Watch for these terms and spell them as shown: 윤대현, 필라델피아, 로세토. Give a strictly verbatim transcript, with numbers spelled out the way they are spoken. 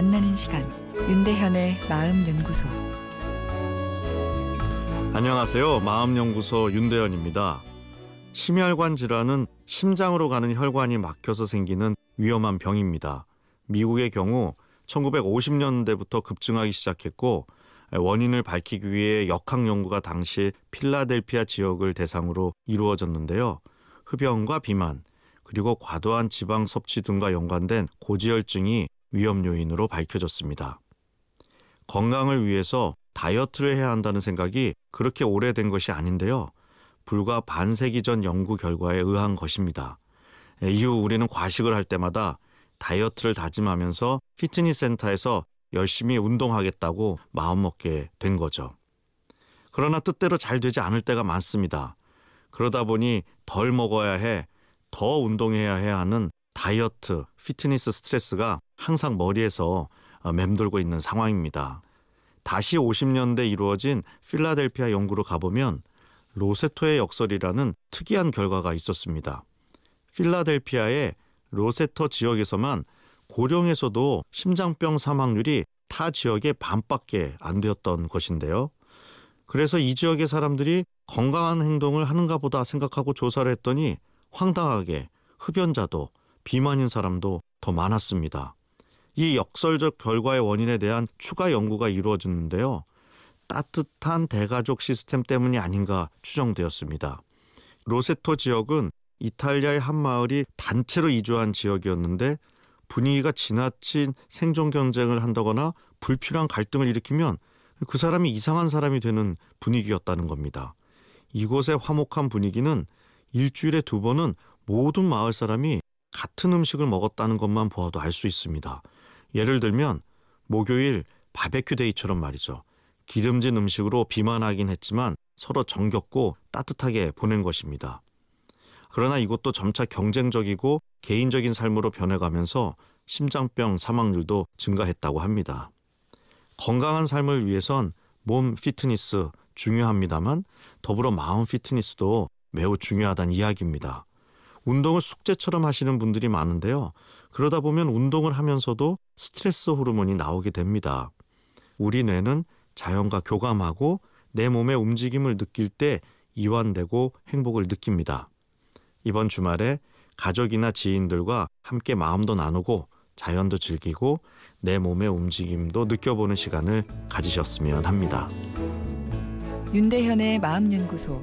만나는 시간, 윤대현의 마음연구소. 안녕하세요. 마음연구소 윤대현입니다. 심혈관 질환은 심장으로 가는 혈관이 막혀서 생기는 위험한 병입니다. 미국의 경우 천구백오십 년대부터 급증하기 시작했고, 원인을 밝히기 위해 역학 연구가 당시 필라델피아 지역을 대상으로 이루어졌는데요. 흡연과 비만, 그리고 과도한 지방 섭취 등과 연관된 고지혈증이 위험 요인으로 밝혀졌습니다. 건강을 위해서 다이어트를 해야 한다는 생각이 그렇게 오래된 것이 아닌데요. 불과 반세기 전 연구 결과에 의한 것입니다. 이후 우리는 과식을 할 때마다 다이어트를 다짐하면서 피트니스 센터에서 열심히 운동하겠다고 마음먹게 된 거죠. 그러나 뜻대로 잘 되지 않을 때가 많습니다. 그러다 보니 덜 먹어야 해, 더 운동해야 해야 하는 다이어트, 피트니스 스트레스가 항상 머리에서 맴돌고 있는 상황입니다. 다시 오십 년대 이루어진 필라델피아 연구로 가보면 로세토의 역설이라는 특이한 결과가 있었습니다. 필라델피아의 로세토 지역에서만 고령에서도 심장병 사망률이 타 지역의 반밖에 안 되었던 것인데요. 그래서 이 지역의 사람들이 건강한 행동을 하는가 보다 생각하고 조사를 했더니 황당하게 흡연자도 비만인 사람도 더 많았습니다. 이 역설적 결과의 원인에 대한 추가 연구가 이루어졌는데요. 따뜻한 대가족 시스템 때문이 아닌가 추정되었습니다. 로세토 지역은 이탈리아의 한 마을이 단체로 이주한 지역이었는데, 분위기가 지나친 생존 경쟁을 한다거나 불필요한 갈등을 일으키면 그 사람이 이상한 사람이 되는 분위기였다는 겁니다. 이곳의 화목한 분위기는 일주일에 두 번은 모든 마을 사람이 같은 음식을 먹었다는 것만 보아도 알 수 있습니다. 예를 들면 목요일 바베큐 데이처럼 말이죠. 기름진 음식으로 비만하긴 했지만 서로 정겹고 따뜻하게 보낸 것입니다. 그러나 이것도 점차 경쟁적이고 개인적인 삶으로 변해가면서 심장병 사망률도 증가했다고 합니다. 건강한 삶을 위해선 몸 피트니스 중요합니다만 더불어 마음 피트니스도 매우 중요하다는 이야기입니다. 운동을 숙제처럼 하시는 분들이 많은데요. 그러다 보면 운동을 하면서도 스트레스 호르몬이 나오게 됩니다. 우리 뇌는 자연과 교감하고 내 몸의 움직임을 느낄 때 이완되고 행복을 느낍니다. 이번 주말에 가족이나 지인들과 함께 마음도 나누고 자연도 즐기고 내 몸의 움직임도 느껴보는 시간을 가지셨으면 합니다. 윤대현의 마음연구소,